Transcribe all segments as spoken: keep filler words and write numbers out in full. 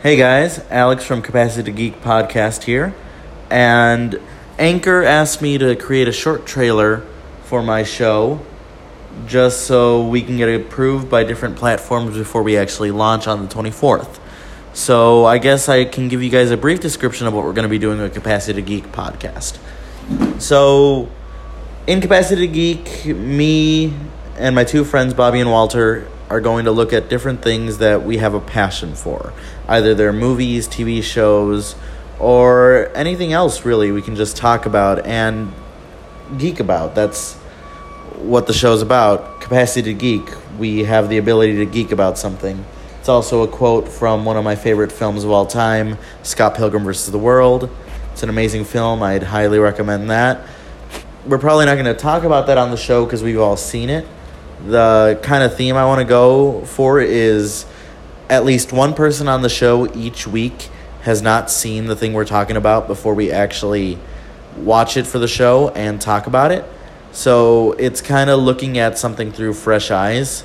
Hey guys, Alex from Capacity to Geek Podcast here, and Anchor asked me to create a short trailer for my show just so we can get it approved by different platforms before we actually launch on the twenty-fourth. So I guess I can give you guys a brief description of what we're going to be doing with Capacity to Geek Podcast. So in Capacity to Geek, me and my two friends, Bobby and Walter, are going to look at different things that we have a passion for. Either they're movies, T V shows, or anything else, really, we can just talk about and geek about. That's what the show's about, Capacity to Geek. We have the ability to geek about something. It's also a quote from one of my favorite films of all time, Scott Pilgrim versus the World. It's an amazing film. I'd highly recommend that. We're probably not going to talk about that on the show because we've all seen it. The kind of theme I want to go for is at least one person on the show each week has not seen the thing we're talking about before we actually watch it for the show and talk about it. So it's kind of looking at something through fresh eyes,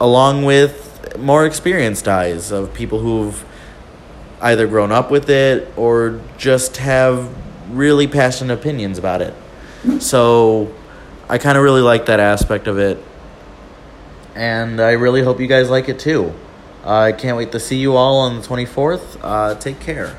along with more experienced eyes of people who've either grown up with it or just have really passionate opinions about it. So I kind of really like that aspect of it. And I really hope you guys like it, too. I uh, can't wait to see you all on the twenty-fourth. Uh, take care.